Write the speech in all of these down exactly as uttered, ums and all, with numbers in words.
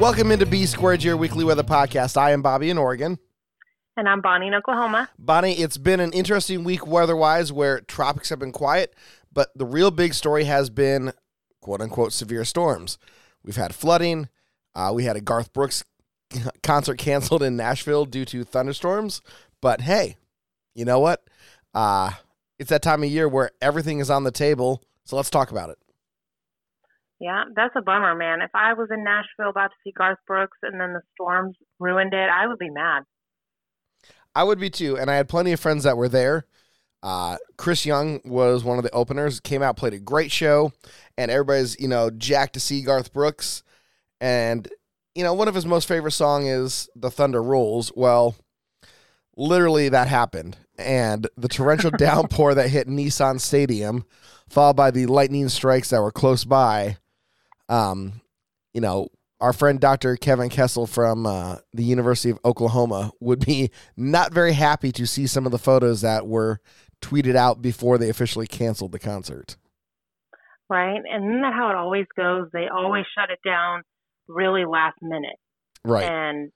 Welcome into B Squared, your weekly weather podcast. I am Bobby in Oregon. And I'm Bonnie in Oklahoma. Bonnie, it's been an interesting week weather-wise where tropics have been quiet, but the real big story has been, quote-unquote, severe storms. We've had flooding. Uh, we had a Garth Brooks concert canceled in Nashville due to thunderstorms. But hey, you know what? Uh, it's that time of year where everything is on the table, so let's talk about it. Yeah, that's a bummer, man. If I was in Nashville about to see Garth Brooks and then the storms ruined it, I would be mad. I would be too, and I had plenty of friends that were there. Uh, Chris Young was one of the openers, came out, played a great show, and everybody's, you know, jacked to see Garth Brooks. And, you know, one of his most favorite songs is The Thunder Rolls. Well, literally that happened, and the torrential downpour that hit Nissan Stadium, followed by the lightning strikes that were close by. Um, you know, our friend Doctor Kevin Kessel from uh, the University of Oklahoma would be not very happy to see some of the photos that were tweeted out before they officially canceled the concert. Right. And isn't that how it always goes? They always shut it down really last minute. Right. And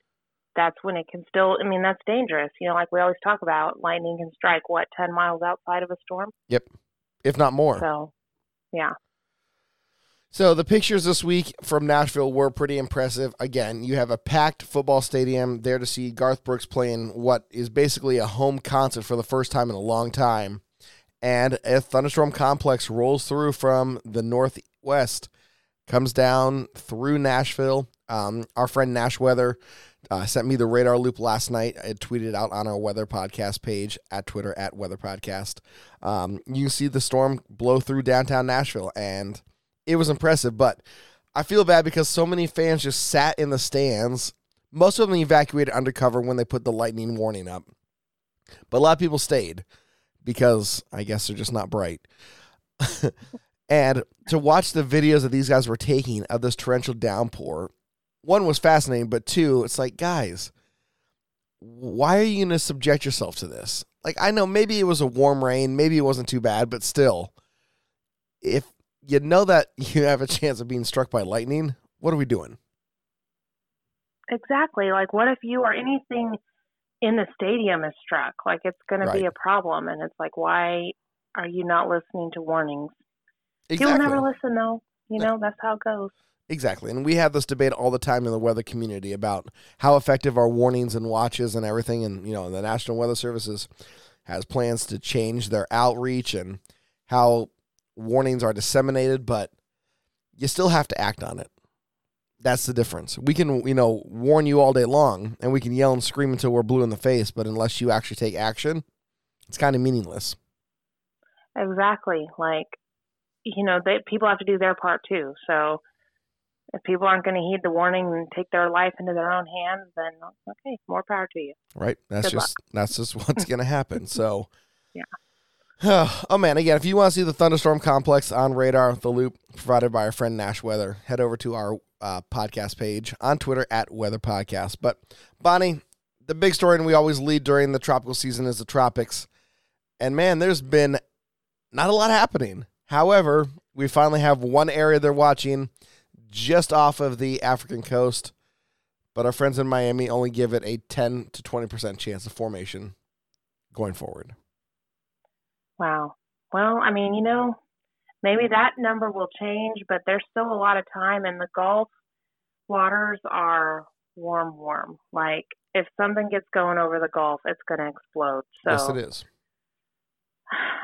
that's when it can still, I mean, that's dangerous. You know, like we always talk about, lightning can strike, what, ten miles outside of a storm? Yep. If not more. So, yeah. So the pictures this week from Nashville were pretty impressive. Again, you have a packed football stadium there to see Garth Brooks playing what is basically a home concert for the first time in a long time. And a thunderstorm complex rolls through from the northwest, comes down through Nashville. Um, our friend Nash Weather uh, sent me the radar loop last night. I tweeted out on our weather podcast page at Twitter at weather podcast. Um, you see the storm blow through downtown Nashville, and it was impressive, but I feel bad because so many fans just sat in the stands. Most of them evacuated undercover when they put the lightning warning up. But a lot of people stayed because I guess they're just not bright. And to watch the videos that these guys were taking of this torrential downpour, one was fascinating, but two, it's like, guys, why are you going to subject yourself to this? Like, I know maybe it was a warm rain, maybe it wasn't too bad, but still, if you know that you have a chance of being struck by lightning, what are we doing? Exactly. Like, what if you or anything in the stadium is struck? Like, it's going right. to be a problem. And it's like, why are you not listening to warnings? Exactly. People never listen, though. You know, no. That's how it goes. Exactly. And we have this debate all the time in the weather community about how effective are warnings and watches and everything. And, you know, the National Weather Service has plans to change their outreach and how warnings are disseminated, but you still have to act on it. That's the difference. We can, you know, warn you all day long, and we can yell and scream until we're blue in the face, but unless you actually take action, it's kind of meaningless. Exactly. Like, you know, they, people have to do their part too. So if people aren't going to heed the warning and take their life into their own hands, then okay, more power to you. Right. That's just that's just what's going to happen. So yeah. Oh, man. Again, if you want to see the thunderstorm complex on radar, the loop provided by our friend Nash Weather, head over to our uh, podcast page on Twitter at Weather Podcast. But, Bonnie, the big story, and we always lead during the tropical season, is the tropics. And, man, there's been not a lot happening. However, we finally have one area they're watching just off of the African coast. But our friends in Miami only give it a ten to twenty percent chance of formation going forward. Wow. Well, I mean, you know, maybe that number will change, but there's still a lot of time, and the Gulf waters are warm, warm. Like, if something gets going over the Gulf, it's going to explode. So, yes, it is.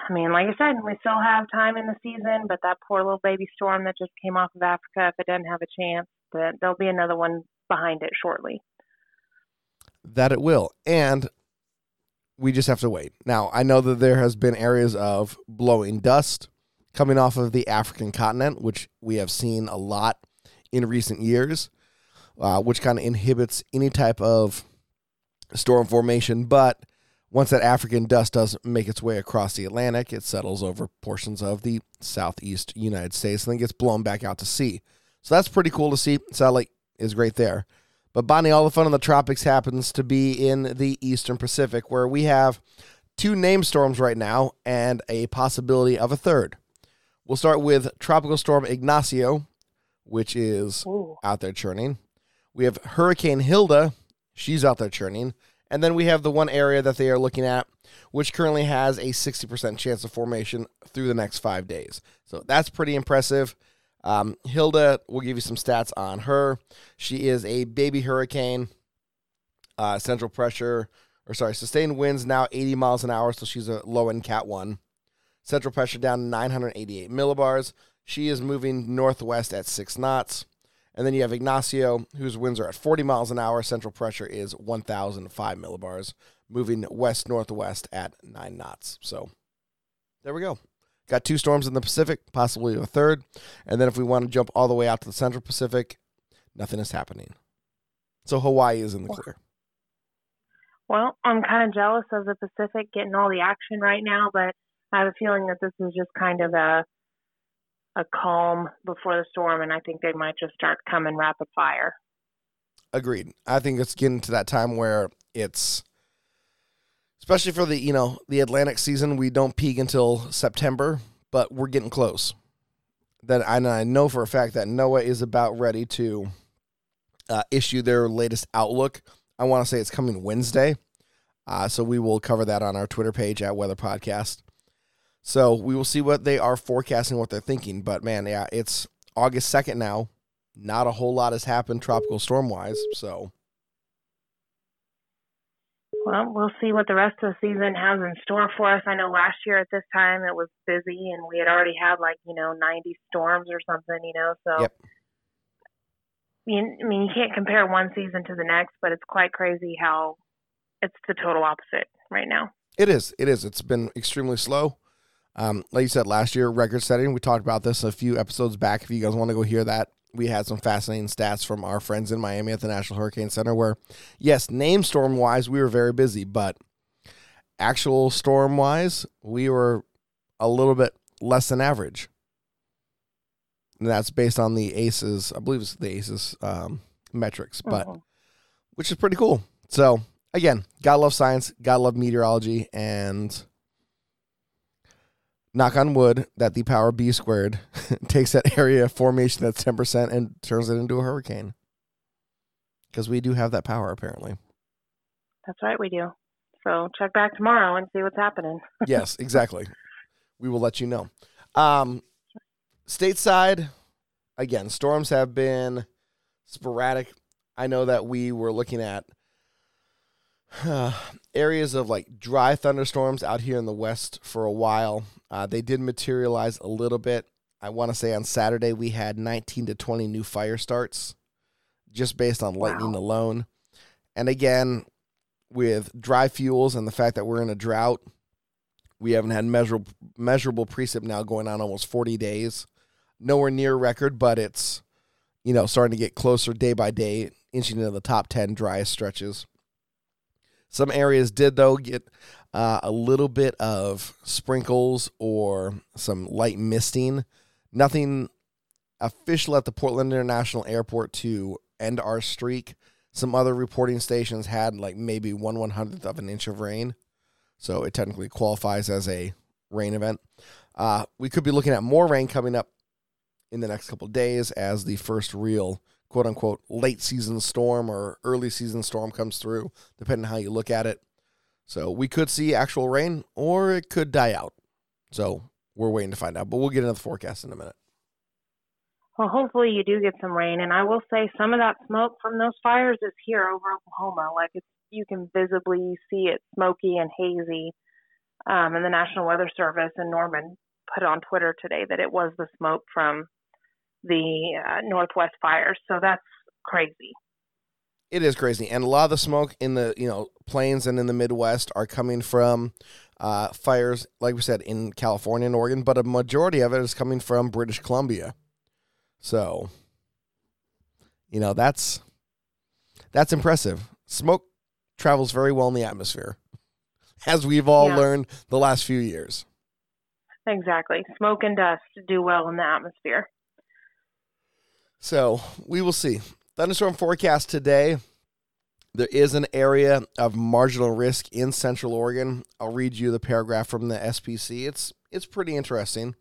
I mean, like I said, we still have time in the season, but that poor little baby storm that just came off of Africa, if it doesn't have a chance, but there'll be another one behind it shortly. That it will. And we just have to wait. Now, I know that there has been areas of blowing dust coming off of the African continent, which we have seen a lot in recent years. uh, which kind of inhibits any type of storm formation. But once that African dust does make its way across the Atlantic, it settles over portions of the southeast United States and then gets blown back out to sea. So that's pretty cool to see. Satellite is great there. But Bonnie, all the fun in the tropics happens to be in the eastern Pacific, where we have two named storms right now and a possibility of a third. We'll start with Tropical Storm Ignacio, which is Ooh. out there churning. We have Hurricane Hilda. She's out there churning. And then we have the one area that they are looking at, which currently has a sixty percent chance of formation through the next five days. So that's pretty impressive. Um, Hilda, we'll give you some stats on her. She is a baby hurricane. Uh, central pressure, or sorry, sustained winds now eighty miles an hour, so she's a low-end Cat one. Central pressure down nine hundred eighty-eight millibars. She is moving northwest at six knots. And then you have Ignacio, whose winds are at forty miles an hour. Central pressure is one thousand five millibars, moving west-northwest at nine knots. So there we go. Got two storms in the Pacific, possibly a third. And then if we want to jump all the way out to the Central Pacific, nothing is happening. So Hawaii is in the clear. Well, I'm kind of jealous of the Pacific getting all the action right now, but I have a feeling that this is just kind of a a calm before the storm, and I think they might just start coming rapid fire. Agreed. I think it's getting to that time where it's, especially for the, you know, the Atlantic season, we don't peak until September, but we're getting close. That I, I know for a fact that NOAA is about ready to uh, issue their latest outlook. I want to say it's coming Wednesday, uh, so we will cover that on our Twitter page at Weather Podcast. So we will see what they are forecasting, what they're thinking. But, man, yeah, it's August second now. Not a whole lot has happened tropical storm-wise, so. Well, we'll see what the rest of the season has in store for us. I know last year at this time it was busy, and we had already had, like, you know, ninety storms or something, you know. So, yep. I mean, you can't compare one season to the next, but it's quite crazy how it's the total opposite right now. It is. It is. It's been extremely slow. Um, like you said, last year, record setting. We talked about this a few episodes back. If you guys want to go hear that, we had some fascinating stats from our friends in Miami at the National Hurricane Center where, yes, name storm-wise, we were very busy, but actual storm-wise, we were a little bit less than average. And that's based on the ACES, I believe it's the ACES um, metrics, but uh-huh. which is pretty cool. So, again, gotta love science, gotta love meteorology, and knock on wood that the power B squared takes that area formation that's ten percent and turns it into a hurricane. Because we do have that power, apparently. That's right, we do. So check back tomorrow and see what's happening. Yes, exactly. We will let you know. Um, stateside, again, storms have been sporadic. I know that we were looking at Uh, areas of like dry thunderstorms out here in the west for a while. Uh, they did materialize a little bit. I want to say on Saturday we had nineteen to twenty new fire starts just based on lightning wow. alone. And again, with dry fuels and the fact that we're in a drought, we haven't had measurable, measurable precip now going on almost forty days. Nowhere near record, but it's, you know, starting to get closer day by day, inching into the top ten driest stretches. Some areas did, though, get uh, a little bit of sprinkles or some light misting. Nothing official at the Portland International Airport to end our streak. Some other reporting stations had like maybe one one-hundredth of an inch of rain, so it technically qualifies as a rain event. Uh, we could be looking at more rain coming up in the next couple of days as the first real quote-unquote late-season storm or early-season storm comes through, depending on how you look at it. So we could see actual rain, or it could die out. So we're waiting to find out, but we'll get into the forecast in a minute. Well, hopefully you do get some rain, and I will say some of that smoke from those fires is here over Oklahoma. Like, it's, you can visibly see it smoky and hazy, um, and the National Weather Service and Norman put on Twitter today that it was the smoke from the uh, Northwest fires. So that's crazy. It is crazy. And a lot of the smoke in the, you know, plains and in the Midwest are coming from uh, fires, like we said, in California and Oregon, but a majority of it is coming from British Columbia. So, you know, that's That's impressive. Smoke travels very well in the atmosphere, as we've all yeah. learned the last few years. Exactly. Smoke and dust do well in the atmosphere. So we will see. Thunderstorm forecast today. There is an area of marginal risk in Central Oregon. I'll read you the paragraph from the S P C. It's it's pretty interesting.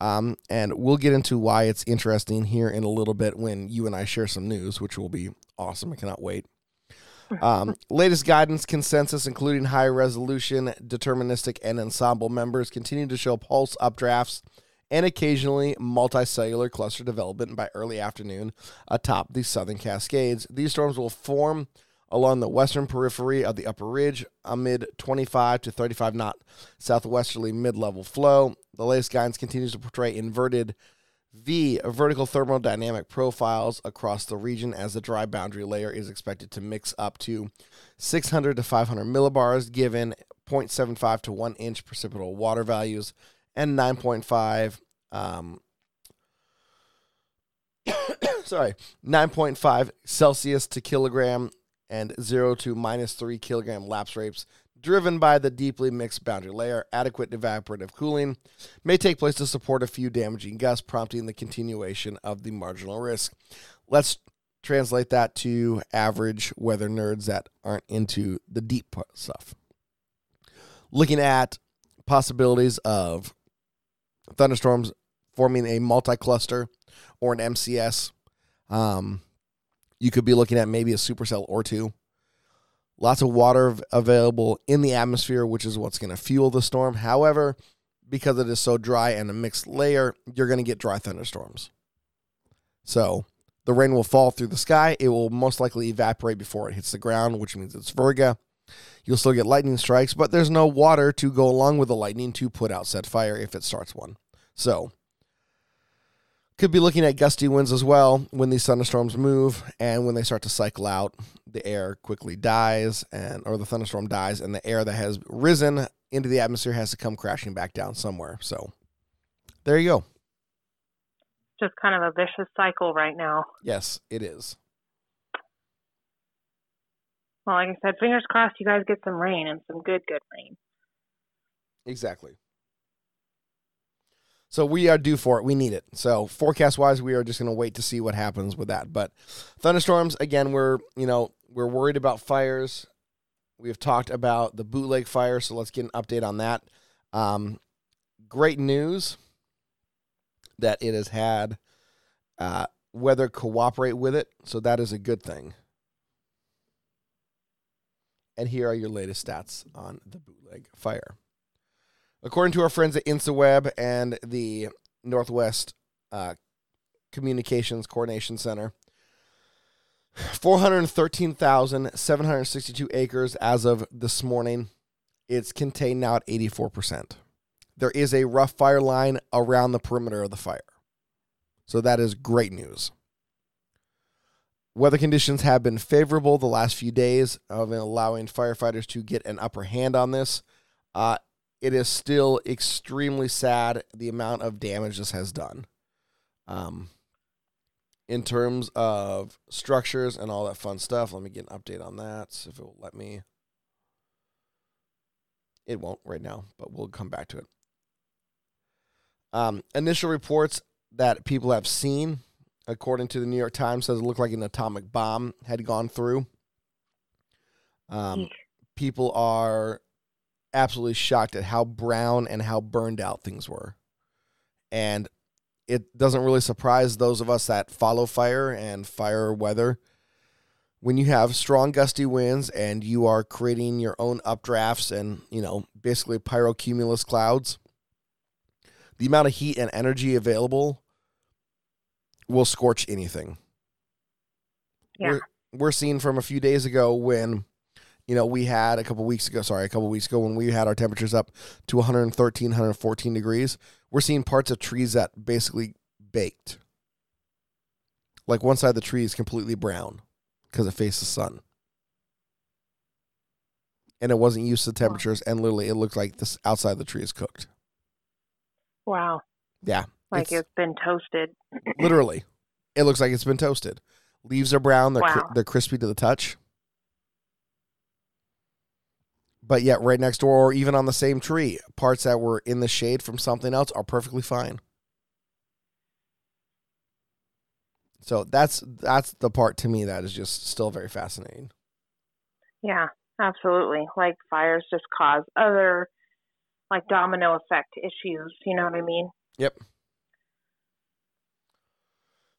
Um, and we'll get into why it's interesting here in a little bit when you and I share some news, which will be awesome. I cannot wait. Um, latest guidance consensus, including high resolution, deterministic, and ensemble members, continue to show pulse updrafts and occasionally multicellular cluster development by early afternoon atop the Southern Cascades. These storms will form along the western periphery of the upper ridge amid twenty-five to thirty-five knot southwesterly mid-level flow. The latest guidance continues to portray inverted V, vertical thermodynamic profiles across the region as the dry boundary layer is expected to mix up to six hundred to five hundred millibars, given zero point seven five to one inch precipitable water values and nine point five um, sorry, nine point five Celsius to kilogram and zero to minus three kilogram lapse rates driven by the deeply mixed boundary layer. Adequate evaporative cooling may take place to support a few damaging gusts, prompting the continuation of the marginal risk. Let's translate that to average weather nerds that aren't into the deep stuff. Looking at possibilities of thunderstorms forming a multi-cluster or an M C S. Um, you could be looking at maybe a supercell or two. Lots of water available in the atmosphere, which is what's going to fuel the storm. However, because it is so dry and a mixed layer, you're going to get dry thunderstorms. So the rain will fall through the sky. It will most likely evaporate before it hits the ground, which means it's virga. You'll still get lightning strikes, but there's no water to go along with the lightning to put out said fire if it starts one. So could be looking at gusty winds as well when these thunderstorms move, and when they start to cycle out, the air quickly dies, and or the thunderstorm dies, and the air that has risen into the atmosphere has to come crashing back down somewhere. So there you go. Just kind of a vicious cycle right now. Yes, it is. Well, like I said, fingers crossed you guys get some rain, and some good, good rain. Exactly. So we are due for it. We need it. So forecast-wise, we are just going to wait to see what happens with that. But thunderstorms, again, we're you know we're worried about fires. We have talked about the bootleg fire, so let's get an update on that. Um, great news that it has had uh, weather cooperate with it, so that is a good thing. And here are your latest stats on the bootleg fire. According to our friends at InciWeb and the Northwest uh, Communications Coordination Center, four hundred thirteen thousand seven hundred sixty-two acres as of this morning. It's contained now at eighty-four percent. There is a rough fire line around the perimeter of the fire. So that is great news. Weather conditions have been favorable the last few days, of allowing firefighters to get an upper hand on this. Uh, It is still extremely sad the amount of damage this has done um, in terms of structures and all that fun stuff. Let me get an update on that, so if it will let me. It won't right now, but we'll come back to it. Um, initial reports that people have seen, according to the New York Times, says it looked like an atomic bomb had gone through. Um, people are absolutely shocked at how brown and how burned out things were. And it doesn't really surprise those of us that follow fire and fire weather. When you have strong gusty winds and you are creating your own updrafts and, you know, basically pyrocumulus clouds, the amount of heat and energy available will scorch anything. Yeah. We're, we're seeing from a few days ago when You know, we had a couple weeks ago, sorry, a couple weeks ago when we had our temperatures up to one hundred thirteen, one hundred fourteen degrees, we're seeing parts of trees that basically baked. Like one side of the tree is completely brown because it faced the sun. And it wasn't used to the temperatures, and literally it looked like this outside of the tree is cooked. Wow. Yeah. Like it's, it's been toasted. Literally. It looks like it's been toasted. Leaves are brown. They're, wow. cr- they're crispy to the touch. But yet right next door or even on the same tree, parts that were in the shade from something else are perfectly fine. So that's that's the part to me that is just still very fascinating. Yeah, absolutely. Like fires just cause other like domino effect issues. You know what I mean? Yep.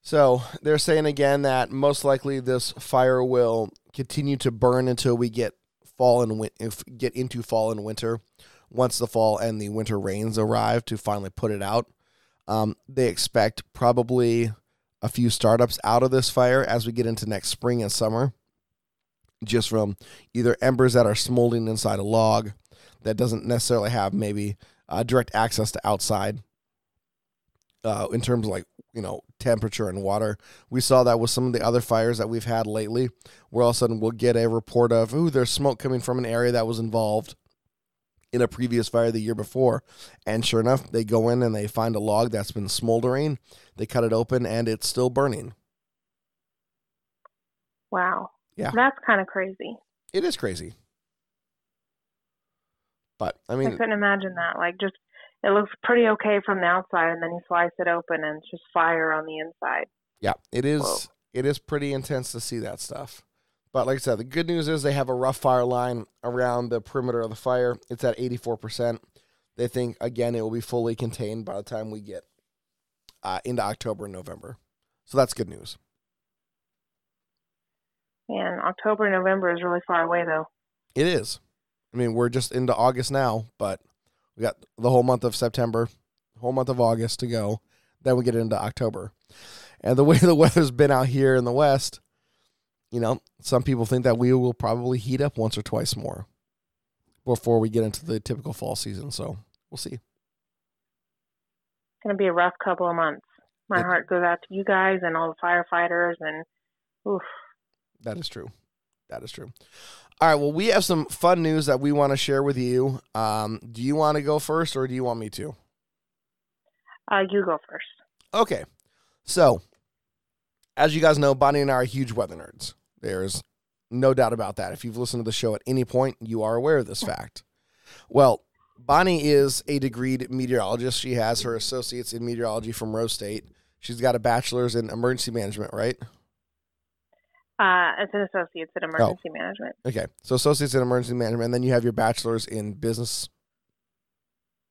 So they're saying again that most likely this fire will continue to burn until we get fall and win- if get into fall and winter. Once the fall and the winter rains arrive to finally put it out, um, they expect probably a few startups out of this fire as we get into next spring and summer, just from either embers that are smoldering inside a log that doesn't necessarily have maybe uh, direct access to outside uh, in terms of like, you know, temperature and water. We saw that with some of the other fires that we've had lately, where all of a sudden we'll get a report of, ooh, there's smoke coming from an area that was involved in a previous fire the year before. And sure enough, they go in and they find a log that's been smoldering. They cut it open and it's still burning. Wow. Yeah. That's kind of crazy. It is crazy. But I mean, I couldn't imagine that. Like just, it looks pretty okay from the outside, and then you slice it open, and it's just fire on the inside. Yeah, it is. Whoa. It is pretty intense to see that stuff. But like I said, the good news is they have a rough fire line around the perimeter of the fire. It's at eighty-four percent. They think, again, it will be fully contained by the time we get uh, into October and November. So that's good news. And October and November is really far away, though. It is. I mean, we're just into August now, but we got the whole month of September, whole month of August to go. Then we get into October. And the way the weather's been out here in the West, you know, some people think that we will probably heat up once or twice more before we get into the typical fall season. So we'll see. It's going to be a rough couple of months. My it, heart goes out to you guys and all the firefighters and oof. That is true. That is true. All right, well, we have some fun news that we want to share with you. Um, do you want to go first or do you want me to? Uh, you go first. Okay. So, as you guys know, Bonnie and I are huge weather nerds. There's no doubt about that. If you've listened to the show at any point, you are aware of this fact. Well, Bonnie is a degreed meteorologist. She has her associates in meteorology from Rose State. She's got a bachelor's in emergency management, right? Uh, it's an associate's in emergency oh. management. Okay. So associates in emergency management, and then you have your bachelor's in business.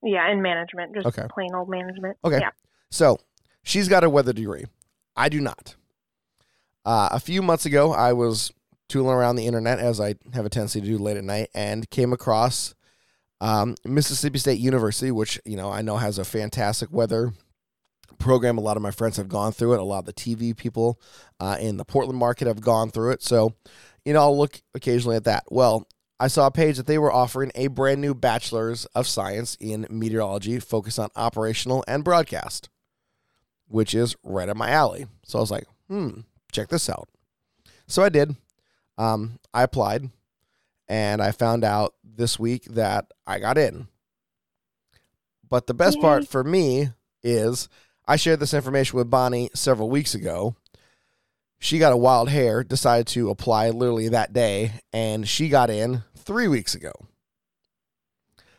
Yeah, in management. Just okay. plain old management. Okay. Yeah. So she's got a weather degree. I do not. Uh, a few months ago, I was tooling around the internet, as I have a tendency to do late at night, and came across um, Mississippi State University, which, you know, I know has a fantastic weather program. A lot of my friends have gone through it. A lot of the T V people uh, in the Portland market have gone through it. So, you know, I'll look occasionally at that. Well, I saw a page that they were offering a brand new bachelor's of science in meteorology focused on operational and broadcast, which is right up my alley. So I was like, hmm, check this out. So I did. Um, I applied, and I found out this week that I got in. But the best Yay. part for me is I shared this information with Bonnie several weeks ago. She got a wild hair, decided to apply literally that day, and she got in three weeks ago.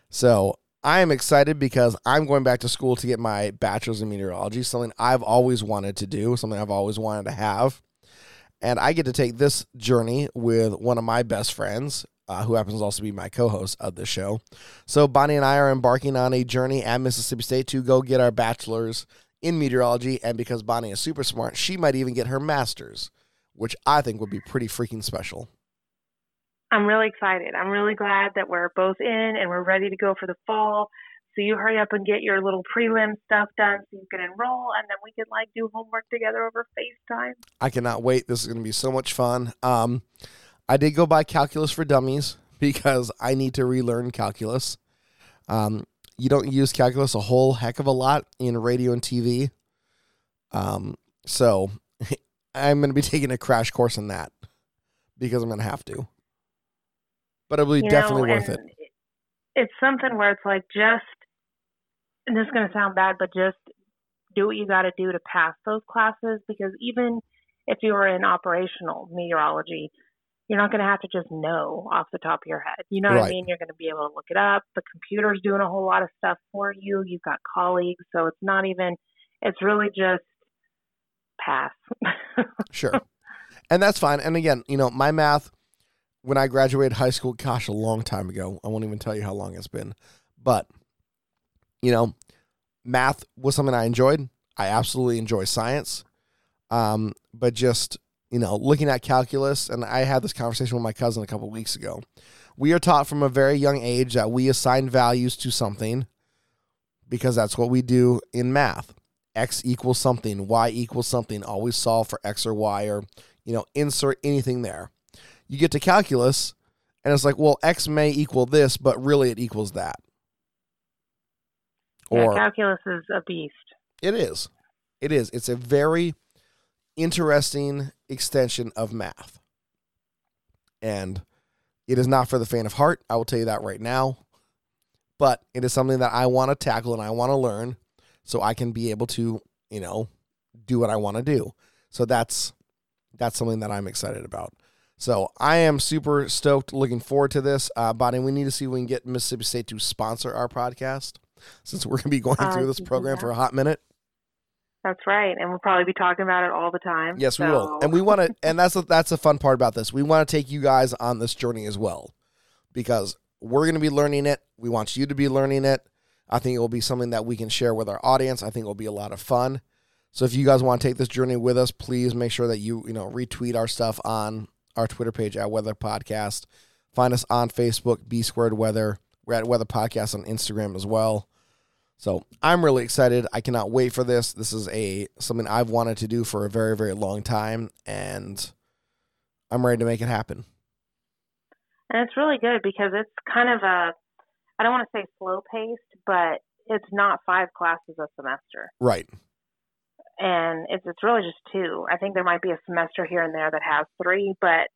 So I am excited because I'm going back to school to get my bachelor's in meteorology, something I've always wanted to do, something I've always wanted to have. And I get to take this journey with one of my best friends, Uh, who happens to also be my co-host of the show. So Bonnie and I are embarking on a journey at Mississippi State to go get our bachelor's in meteorology. And because Bonnie is super smart, she might even get her master's, which I think would be pretty freaking special. I'm really excited. I'm really glad that we're both in and we're ready to go for the fall. So you hurry up and get your little prelim stuff done so you can enroll, and then we can like do homework together over FaceTime. I cannot wait. This is going to be so much fun. Um, I did go buy Calculus for Dummies because I need to relearn calculus. Um, you don't use calculus a whole heck of a lot in radio and T V. Um, so I'm going to be taking a crash course in that because I'm going to have to. But it'll be you definitely know, worth it. It's something where it's like just, and this is going to sound bad, but just do what you got to do to pass those classes, because even if you were in operational meteorology, you're not going to have to just know off the top of your head. You know right. what I mean? You're going to be able to look it up. The computer's doing a whole lot of stuff for you. You've got colleagues. So it's not even, it's really just pass. Sure. And that's fine. And again, you know, my math, when I graduated high school, gosh, a long time ago, I won't even tell you how long it's been, but you know, math was something I enjoyed. I absolutely enjoy science. Um, but just, you know, looking at calculus, and I had this conversation with my cousin a couple of weeks ago. We are taught from a very young age that we assign values to something because that's what we do in math. X equals something, Y equals something, always solve for X or Y, or, you know, insert anything there. You get to calculus, and it's like, well, X may equal this, but really it equals that. Or yeah, calculus is a beast. It is. It is. It's a very interesting extension of math. And it is not for the faint of heart. I will tell you that right now. But it is something that I want to tackle and I want to learn so I can be able to, you know, do what I want to do. So that's that's something that I'm excited about. So I am super stoked, looking forward to this. Uh, Bonnie, we need to see if we can get Mississippi State to sponsor our podcast since we're going to be going through this program for a hot minute. That's right. And we'll probably be talking about it all the time. Yes, so. We will. And we want to, and that's, a, that's the fun part about this. We want to take you guys on this journey as well, because we're going to be learning it. We want you to be learning it. I think it will be something that we can share with our audience. I think it will be a lot of fun. So if you guys want to take this journey with us, please make sure that you, you know, retweet our stuff on our Twitter page at Weather Podcast. Find us on Facebook, B Squared Weather. We're at Weather Podcast on Instagram as well. So I'm really excited. I cannot wait for this. This is a something I've wanted to do for a very, very long time, and I'm ready to make it happen. And it's really good because it's kind of a, I don't want to say slow paced, but it's not five classes a semester. Right. And it's it's really just two. I think there might be a semester here and there that has three, but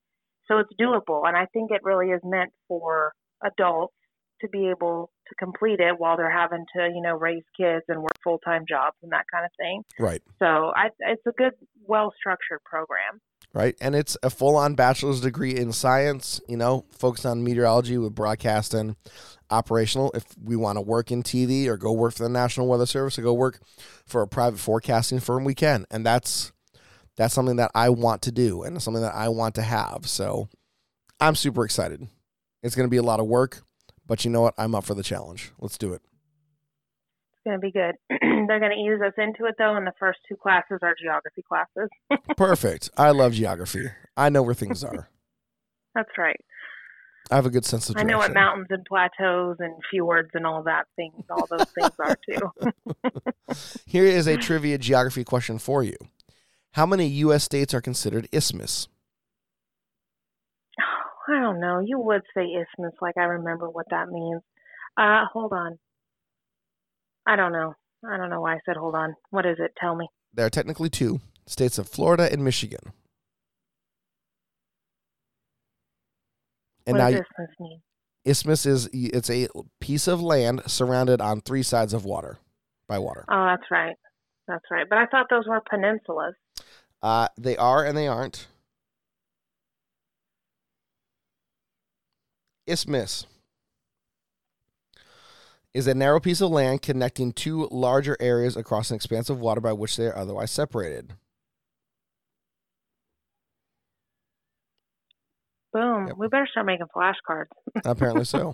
so it's doable. And I think it really is meant for adults to be able to complete it while they're having to, you know, raise kids and work full-time jobs and that kind of thing. Right. So I, it's a good, well-structured program. Right. And it's a full-on bachelor's degree in science, you know, focused on meteorology with broadcasting, operational. If we want to work in T V or go work for the National Weather Service or go work for a private forecasting firm, we can. And that's, that's something that I want to do and something that I want to have. So I'm super excited. It's going to be a lot of work. But you know what? I'm up for the challenge. Let's do it. It's going to be good. They're going to ease us into it, though, and the first two classes are geography classes. Perfect. I love geography. I know where things are. That's right. I have a good sense of direction. I know what mountains and plateaus and fjords and all that things, all those things are, too. Here is a trivia geography question for you. How many U S states are considered isthmus? I don't know. You would say isthmus, like I remember what that means. Uh, hold on. I don't know. I don't know why I said hold on. What is it? Tell me. There are technically two states of Florida and Michigan. And what does isthmus mean? Isthmus is it's a piece of land surrounded on three sides of water by water. Oh, that's right. That's right. But I thought those were peninsulas. Uh, they are and they aren't. Isthmus is a narrow piece of land connecting two larger areas across an expanse of water by which they are otherwise separated. Boom. Yep. We better start making flashcards. Apparently so.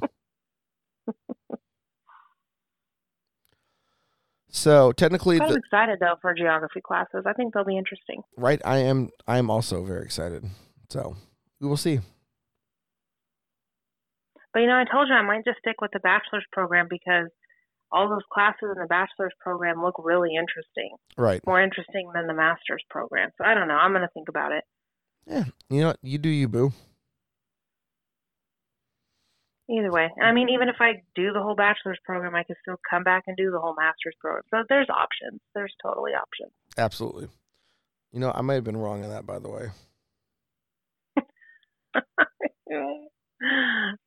So technically... I'm the, excited, though, for geography classes. I think they'll be interesting. Right? I am, I am also very excited. So we will see. But, you know, I told you I might just stick with the bachelor's program because all those classes in the bachelor's program look really interesting. Right. More interesting than the master's program. So, I don't know. I'm going to think about it. Yeah. You know what? You do you, boo. Either way. I mean, even if I do the whole bachelor's program, I can still come back and do the whole master's program. So, there's options. There's totally options. Absolutely. You know, I might have been wrong on that, by the way.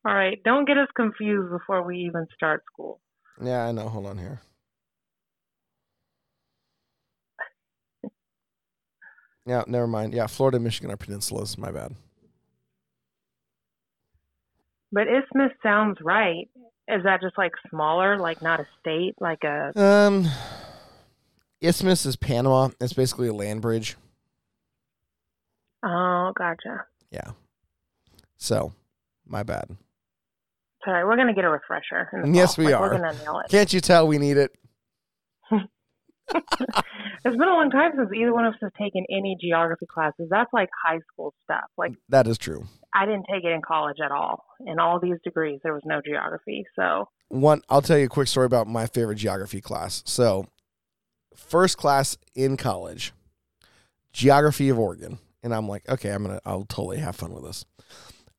All right. Don't get us confused before we even start school. Yeah, I know. Hold on here. Yeah, never mind. Yeah, Florida and Michigan are peninsulas. My bad. But isthmus sounds right. Is that just like smaller, like not a state, like a... Um, isthmus is Panama. It's basically a land bridge. Oh, gotcha. Yeah. So, my bad. Sorry, we're going to get a refresher. In the yes, fall. we like, are. We're going to nail it. Can't you tell we need it? It's been a long time since either one of us has taken any geography classes. That's like high school stuff. Like that is true. I didn't take it in college at all. In all these degrees, there was no geography. So one, I'll tell you a quick story about my favorite geography class. So first class in college, geography of Oregon, and I'm like, okay, I'm gonna, I'll totally have fun with this.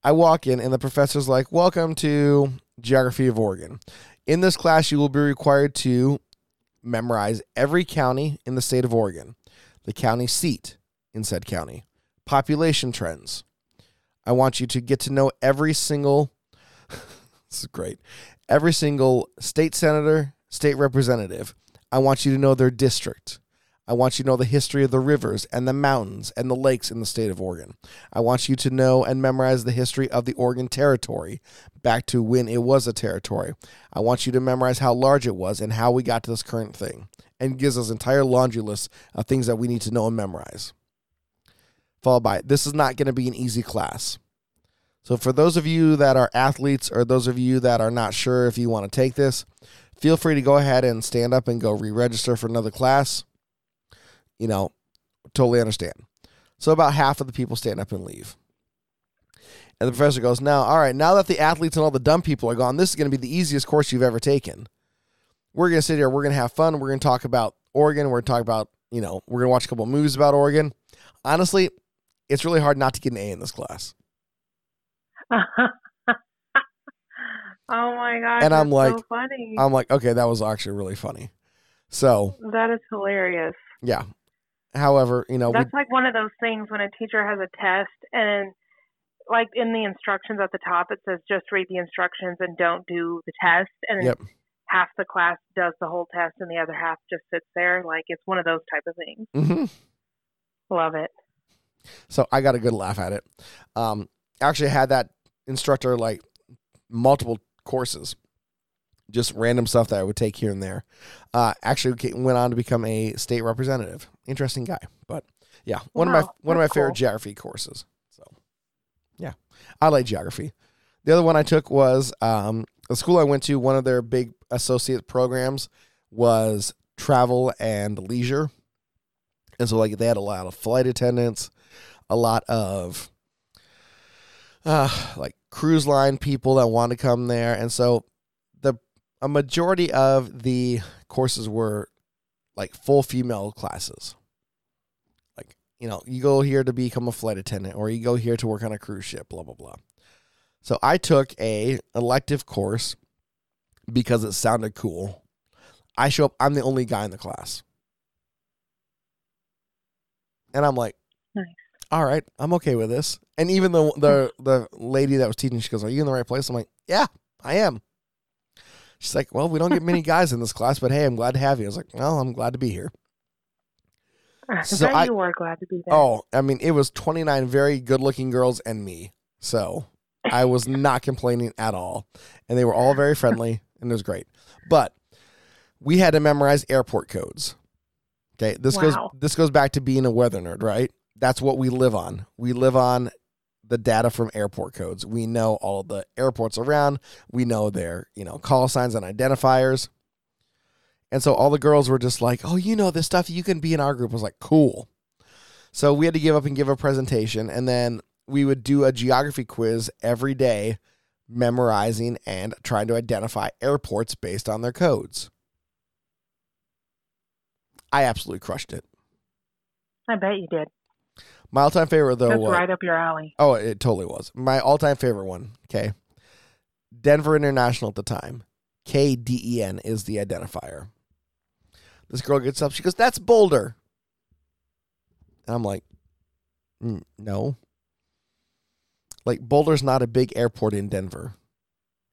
I walk in, and the professor's like, "Welcome to geography of Oregon. In this class, you will be required to memorize every county in the state of Oregon, the county seat in said county, population trends. I want you to get to know every single, this is great, every single state senator, state representative. I want you to know their district. I want you to know the history of the rivers and the mountains and the lakes in the state of Oregon. I want you to know and memorize the history of the Oregon Territory, back to when it was a territory. I want you to memorize how large it was and how we got to this current thing," and gives us an entire laundry list of things that we need to know and memorize. Followed by, this is not going to be an easy class. So for those of you that are athletes or those of you that are not sure if you want to take this, feel free to go ahead and stand up and go re-register for another class. You know, totally understand. So about half of the people stand up and leave. And the professor goes, now, all right, now that the athletes and all the dumb people are gone, this is going to be the easiest course you've ever taken. We're going to sit here. We're going to have fun. We're going to talk about Oregon. We're going to talk about, you know, we're going to watch a couple of movies about Oregon. Honestly, it's really hard not to get an A in this class. Oh, my gosh. And I'm like, so funny. I'm like, okay, that was actually really funny. So that is hilarious. Yeah. However, you know, that's we, like one of those things when a teacher has a test and like in the instructions at the top, it says just read the instructions and don't do the test. And yep. half the class does the whole test and the other half just sits there. Like it's one of those type of things. Mm-hmm. Love it. So I got a good laugh at it. Um, actually had that instructor, like multiple courses, just random stuff that I would take here and there. Uh, actually went on to become a state representative. Interesting guy. But yeah, one wow, of my one of my cool. favorite geography courses. So yeah, I like geography. The other one I took was um, the school I went to, one of their big associate programs was travel and leisure. And so like they had a lot of flight attendants, a lot of uh, like cruise line people that wanted to come there. And so a majority of the courses were like full female classes. Like, you know, you go here to become a flight attendant or you go here to work on a cruise ship, blah, blah, blah. So I took a elective course because it sounded cool. I show up, I'm the only guy in the class. And I'm like, nice. All right, I'm okay with this. And even the, the, the lady that was teaching, she goes, are you in the right place? I'm like, yeah, I am. She's like, well, we don't get many guys in this class, but hey, I'm glad to have you. I was like, well, I'm glad to be here. I so bet I, you were glad to be there. Oh, I mean, it was twenty-nine very good-looking girls and me. So I was not complaining at all. And they were all very friendly, and it was great. But we had to memorize airport codes. Okay, this wow. goes this goes back to being a weather nerd, right? That's what we live on. We live on the data from airport codes. We know all the airports around. We know their, you know, call signs and identifiers. And so all the girls were just like, oh, you know this stuff. You can be in our group. I was like, cool. So we had to give up and give a presentation. And then we would do a geography quiz every day, memorizing and trying to identify airports based on their codes. I absolutely crushed it. I bet you did. My all-time favorite, though, That's was... right up your alley. Oh, it totally was. My all-time favorite one, okay. Denver International at the time. K D E N is the identifier. This girl gets up. She goes, that's Boulder. And I'm like, mm, no. Like, Boulder's not a big airport in Denver.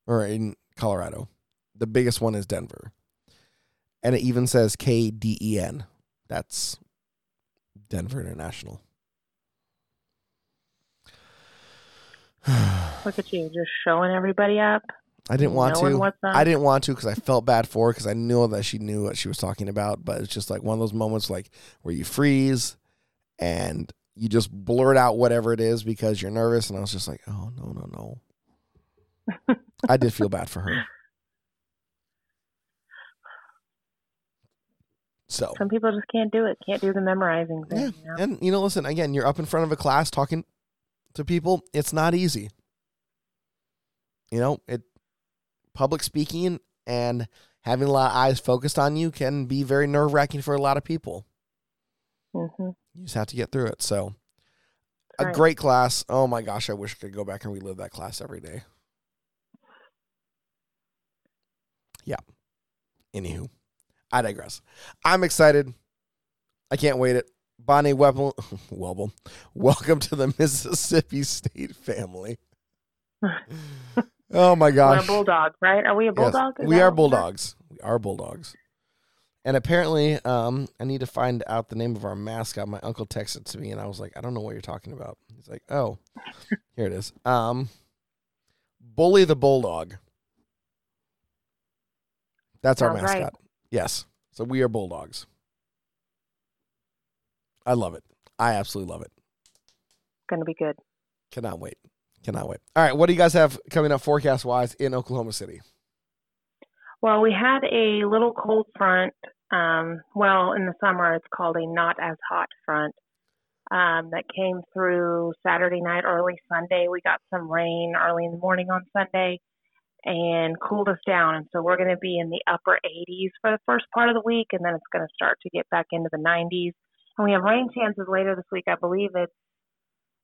Or in Colorado. The biggest one is Denver. And it even says K D E N. That's... Denver International. Look at you, just showing everybody up. I didn't want to. I didn't want to because I felt bad for her because I knew that she knew what she was talking about. But it's just like one of those moments like where you freeze and you just blurt out whatever it is because you're nervous. And I was just like, oh, no, no, no. I did feel bad for her. So some people just can't do it. Can't do the memorizing thing. Yeah. You know? And, you know, listen, again, you're up in front of a class talking to people. It's not easy. You know, it public speaking and having a lot of eyes focused on you can be very nerve-wracking for a lot of people. Mm-hmm. You just have to get through it. So a right. great class. Oh, my gosh. I wish I could go back and relive that class every day. Yeah. Anywho, I digress. I'm excited. I can't wait it. Bonnie Webble, Webble, welcome to the Mississippi State family. Oh, my gosh. We're bulldogs, right? Are we a bulldog? Yes, we are bulldogs. We are bulldogs. And apparently, um, I need to find out the name of our mascot. My uncle texted to me, and I was like, I don't know what you're talking about. He's like, oh, here it is. Um, Bully the Bulldog. That's our All mascot. Right. Yes. So we are bulldogs. I love it. I absolutely love it. It's going to be good. Cannot wait. Cannot wait. All right. What do you guys have coming up forecast wise in Oklahoma City? Well, we had a little cold front. Um, well, in the summer, it's called a not as hot front um, that came through Saturday night, early Sunday. We got some rain early in the morning on Sunday and cooled us down. And so we're going to be in the upper eighties for the first part of the week. And then it's going to start to get back into the nineties. And we have rain chances later this week. I believe it's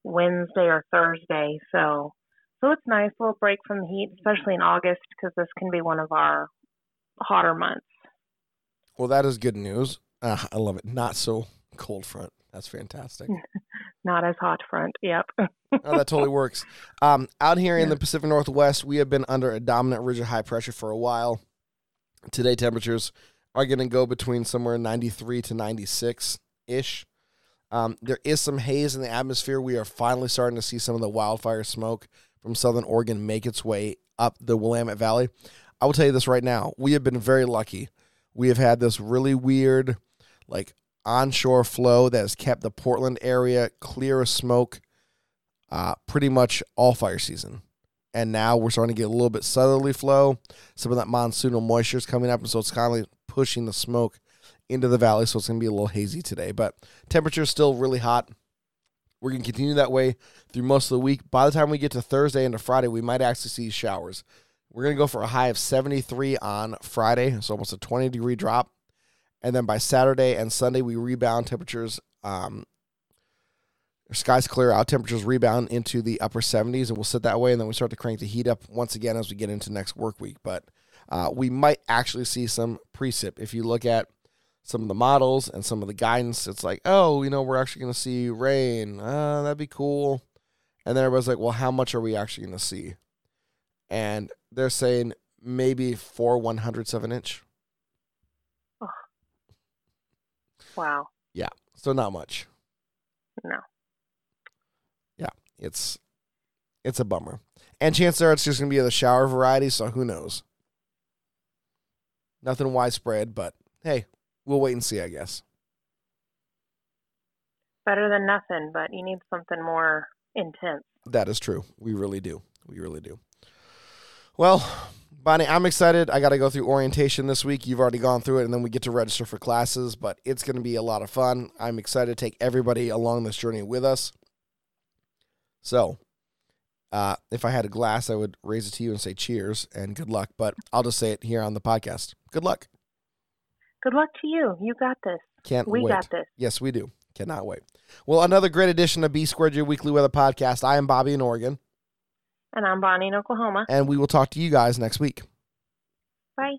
Wednesday or Thursday. So, so it's nice, a little break from the heat, especially in August, because this can be one of our hotter months. Well, that is good news. Uh, I love it. Not so cold front. That's fantastic. Not as hot front. Yep. Oh, that totally works. Um, out here in the Pacific Northwest, we have been under a dominant ridge of high pressure for a while. Today, temperatures are going to go between somewhere ninety-three to ninety-six ish. Um, there is some haze in the atmosphere. We are finally starting to see some of the wildfire smoke from Southern Oregon make its way up the Willamette Valley. I will tell you this right now. We have been very lucky. We have had this really weird, like, onshore flow that has kept the Portland area clear of smoke uh, pretty much all fire season. And now we're starting to get a little bit southerly flow. Some of that monsoonal moisture is coming up, and so it's kind of pushing the smoke into the valley, so it's going to be a little hazy today. But temperature is still really hot. We're going to continue that way through most of the week. By the time we get to Thursday and to Friday, we might actually see showers. We're going to go for a high of seventy-three on Friday, so almost a twenty-degree drop. And then by Saturday and Sunday, we rebound temperatures. Um, skies clear out. Temperatures rebound into the upper seventies, and we'll sit that way, and then we start to crank the heat up once again as we get into next work week. But uh, we might actually see some precip. If you look at some of the models and some of the guidance, it's like, oh, you know, we're actually going to see rain. Uh, that'd be cool. And then everybody's like, well, how much are we actually going to see? And they're saying maybe four one hundredths of an inch. Oh. Wow. Yeah. So not much. No. Yeah. It's, it's a bummer. And chances are it's just going to be the shower variety. So who knows? Nothing widespread, but hey, we'll wait and see, I guess. Better than nothing, but you need something more intense. That is true. We really do. We really do. Well, Bonnie, I'm excited. I got to go through orientation this week. You've already gone through it, and then we get to register for classes, but it's going to be a lot of fun. I'm excited to take everybody along this journey with us. So uh, if I had a glass, I would raise it to you and say cheers and good luck, but I'll just say it here on the podcast. Good luck. Good luck to you. You got this. Can't we wait. We got this. Yes, we do. Cannot wait. Well, another great edition of B Squared, your weekly weather podcast. I am Bobby in Oregon. And I'm Bonnie in Oklahoma. And we will talk to you guys next week. Bye.